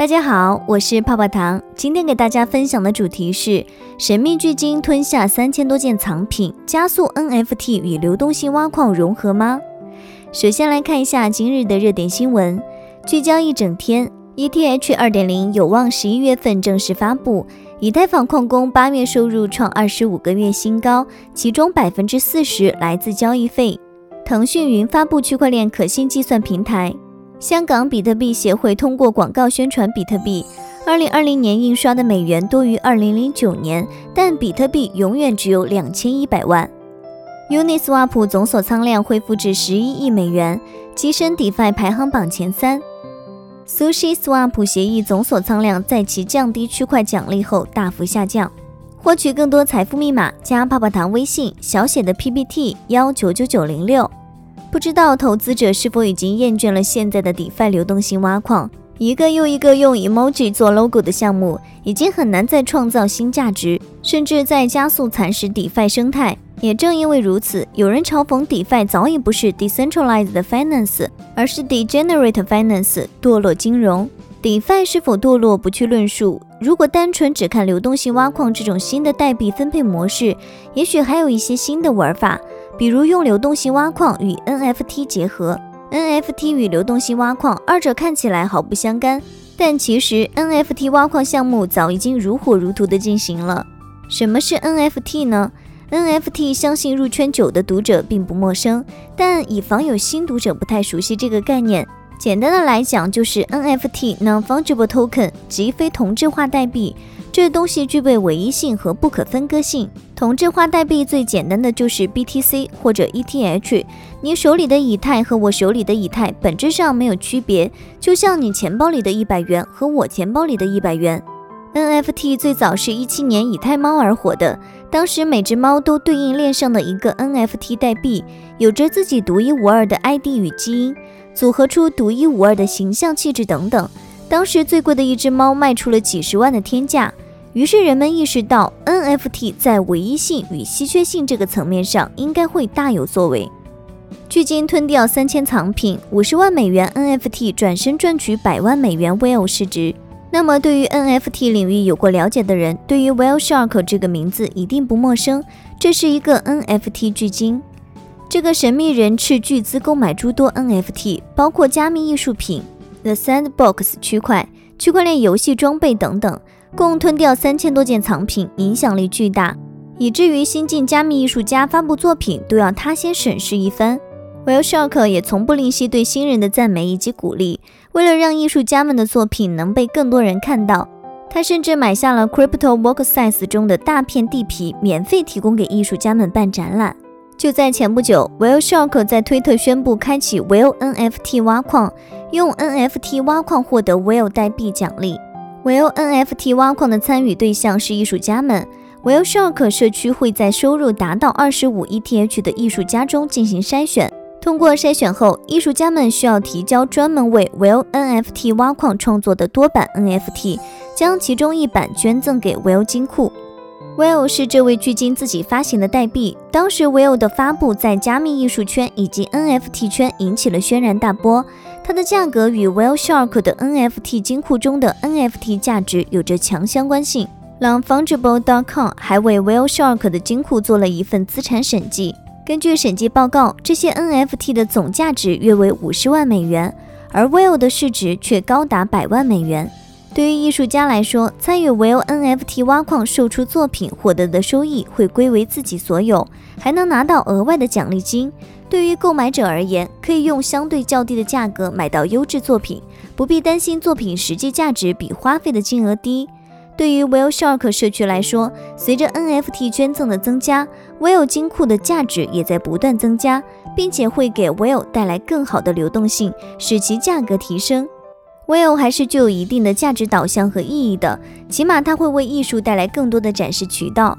大家好，我是泡泡糖，今天给大家分享的主题是神秘巨鲸吞下3000多件藏品，加速 NFT 与流动性挖矿融合吗？首先来看一下今日的热点新闻，聚焦一整天。 ETH2.0 有望11月份正式发布，以太坊矿工8月收入创25个月新高，其中 40% 来自交易费。腾讯云发布区块链可信计算平台。香港比特币协会通过广告宣传比特币。2020年印刷的美元多于2009年，但比特币永远只有2100万。Uniswap 总锁仓量恢复至11亿美元，跻身 DeFi 排行榜前3。SushiSwap 协议总锁仓量在其降低区块奖励后大幅下降。获取更多财富密码，加泡泡糖微信小写的 PPT 199906。不知道投资者是否已经厌倦了现在的 DeFi 流动性挖矿，一个又一个用 Emoji 做 logo 的项目已经很难再创造新价值，甚至在加速蚕食 DeFi 生态。也正因为如此，有人嘲讽 DeFi 早已不是 Decentralized Finance， 而是 Degenerate Finance， 堕落金融。DeFi 是否堕落不去论述，如果单纯只看流动性挖矿这种新的代币分配模式，也许还有一些新的玩法，比如用流动性挖矿与 NFT 结合。 NFT 与流动性挖矿二者看起来毫不相干，但其实 NFT 挖矿项目早已经如火如荼地进行了。什么是 NFT 呢？ NFT 相信入圈久的读者并不陌生，但以防有新读者不太熟悉这个概念，简单的来讲就是 NFT Non-Fungible Token， 即非同质化代币，这东西具备唯一性和不可分割性。同质化代币最简单的就是 BTC 或者 ETH， 你手里的以太和我手里的以太本质上没有区别，就像你钱包里的100元和我钱包里的100元。NFT 最早是17年以太猫而火的，当时每只猫都对应链上的一个 NFT 代币，有着自己独一无二的 ID 与基因，组合出独一无二的形象气质等等。当时最贵的一只猫卖出了几十万的天价，于是人们意识到 NFT 在唯一性与稀缺性这个层面上应该会大有作为。巨鲸吞掉3000藏品，50万美元 NFT 转身赚取100万美元 whale 市值。那么对于 NFT 领域有过了解的人，对于 WhaleShark 这个名字一定不陌生，这是一个 NFT 巨鲸。这个神秘人斥巨资购买诸多 NFT， 包括加密艺术品、The Sandbox 区块、区块链游戏装备等等，共吞掉3000多件藏品，影响力巨大，以至于新晋加密艺术家发布作品都要他先审视一番。WhaleShark 也从不吝惜对新人的赞美以及鼓励，为了让艺术家们的作品能被更多人看到，他甚至买下了 Crypto Walk Size 中的大片地皮，免费提供给艺术家们办展览。就在前不久， WhaleShark 在推特宣布开启 Whale NFT 挖矿，用 NFT 挖矿获得 Whale 代币奖励。Whale NFT 挖矿的参与对象是艺术家们， WhaleShark 社区会在收入达到25 ETH 的艺术家中进行筛选，通过筛选后，艺术家们需要提交专门为 Whale NFT 挖矿创作的多版 NFT， 将其中一版捐赠给 Whale 金库。Whale 是这位巨鲸自己发行的代币，当时 Whale 的发布在加密艺术圈以及 NFT 圈引起了轩然大波，它的价格与 WhaleShark 的 NFT 金库中的 NFT 价值有着强相关性。 NonFungible.com 还为 WhaleShark 的金库做了一份资产审计，根据审计报告，这些 NFT 的总价值约为50万美元，而 Whale 的市值却高达100万美元。对于艺术家来说，参与 Whale NFT 挖矿售出作品获得的收益会归为自己所有，还能拿到额外的奖励金。对于购买者而言，可以用相对较低的价格买到优质作品，不必担心作品实际价值比花费的金额低。对于 WhaleShark 社区来说，随着 NFT 捐赠的增加， Whale 金库的价值也在不断增加，并且会给 Whale 带来更好的流动性，使其价格提升。Whale 还是具有一定的价值导向和意义的，起码它会为艺术带来更多的展示渠道。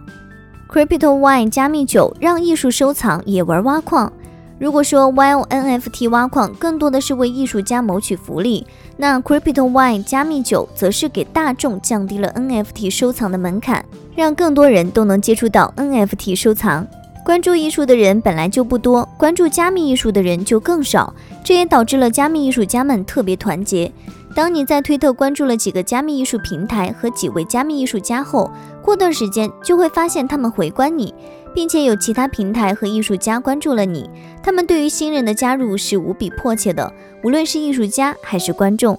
CryptoWine 加密酒让艺术收藏也玩挖矿。如果说 Whale NFT 挖矿更多的是为艺术家谋取福利，那 CryptoWine 加密酒则是给大众降低了 NFT 收藏的门槛，让更多人都能接触到 NFT 收藏。关注艺术的人本来就不多，关注加密艺术的人就更少，这也导致了加密艺术家们特别团结。当你在推特关注了几个加密艺术平台和几位加密艺术家后，过段时间就会发现他们回关你，并且有其他平台和艺术家关注了你。他们对于新人的加入是无比迫切的，无论是艺术家还是观众。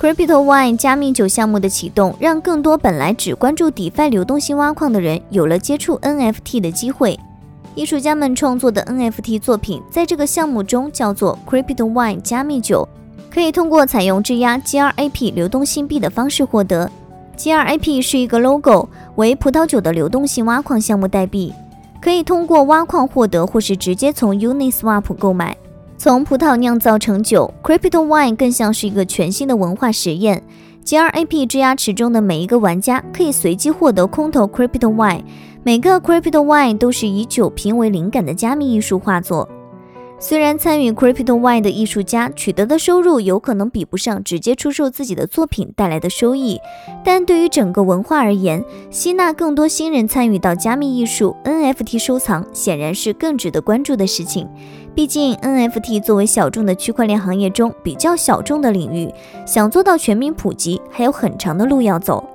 CryptoWine 加密9项目的启动，让更多本来只关注 DeFi 流动性挖矿的人有了接触 NFT 的机会。艺术家们创作的 NFT 作品在这个项目中叫做 CryptoWine 加密9，可以通过采用质押 GRAP 流动性币的方式获得。GRAP 是一个 logo， 为葡萄酒的流动性挖矿项目代币，可以通过挖矿获得或是直接从 Uniswap 购买。从葡萄酿造成酒， CryptoWine 更像是一个全新的文化实验。GRAP 质押池中的每一个玩家可以随机获得空投 CryptoWine， 每个 CryptoWine 都是以酒瓶为灵感的加密艺术画作。虽然参与 CryptoWine 的艺术家取得的收入有可能比不上直接出售自己的作品带来的收益，但对于整个文化而言，吸纳更多新人参与到加密艺术 NFT 收藏显然是更值得关注的事情。毕竟 NFT 作为小众的区块链行业中比较小众的领域，想做到全民普及还有很长的路要走。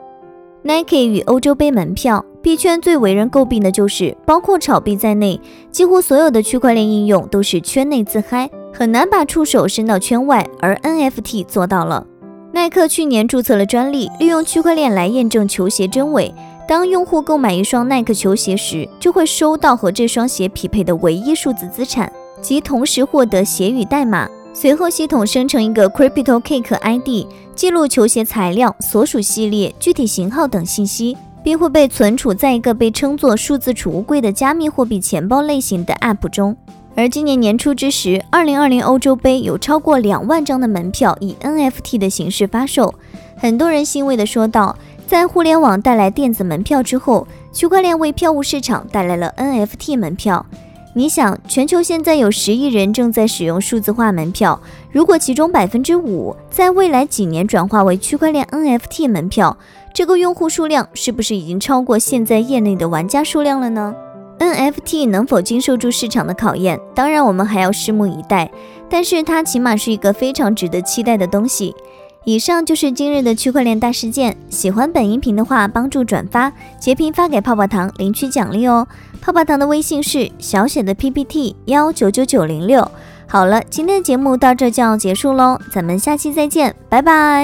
Nike 与欧洲杯门票币圈最为人诟病的就是，包括炒币在内，几乎所有的区块链应用都是圈内自嗨，很难把触手伸到圈外，而 NFT 做到了。耐克去年注册了专利，利用区块链来验证球鞋真伪。当用户购买一双耐克球鞋时，就会收到和这双鞋匹配的唯一数字资产，即同时获得鞋与代码。随后系统生成一个 CryptoCake ID， 记录球鞋材料、所属系列、具体型号等信息，并会被存储在一个被称作数字储物柜的加密货币钱包类型的 App 中。而今年年初之时，2020欧洲杯有超过2万张的门票以 NFT 的形式发售。很多人欣慰地说道，在互联网带来电子门票之后，区块链为票务市场带来了 NFT 门票。你想，全球现在有10亿人正在使用数字化门票，如果其中 5% 在未来几年转化为区块链 NFT 门票，这个用户数量是不是已经超过现在业内的玩家数量了呢？ NFT 能否经受住市场的考验，当然我们还要拭目以待，但是它起码是一个非常值得期待的东西。以上就是今日的区块链大事件，喜欢本音频的话帮助转发截屏发给泡泡糖领取奖励哦。泡泡糖的微信是小写的 PPT199906。好了，今天的节目到这就要结束喽，咱们下期再见，拜拜。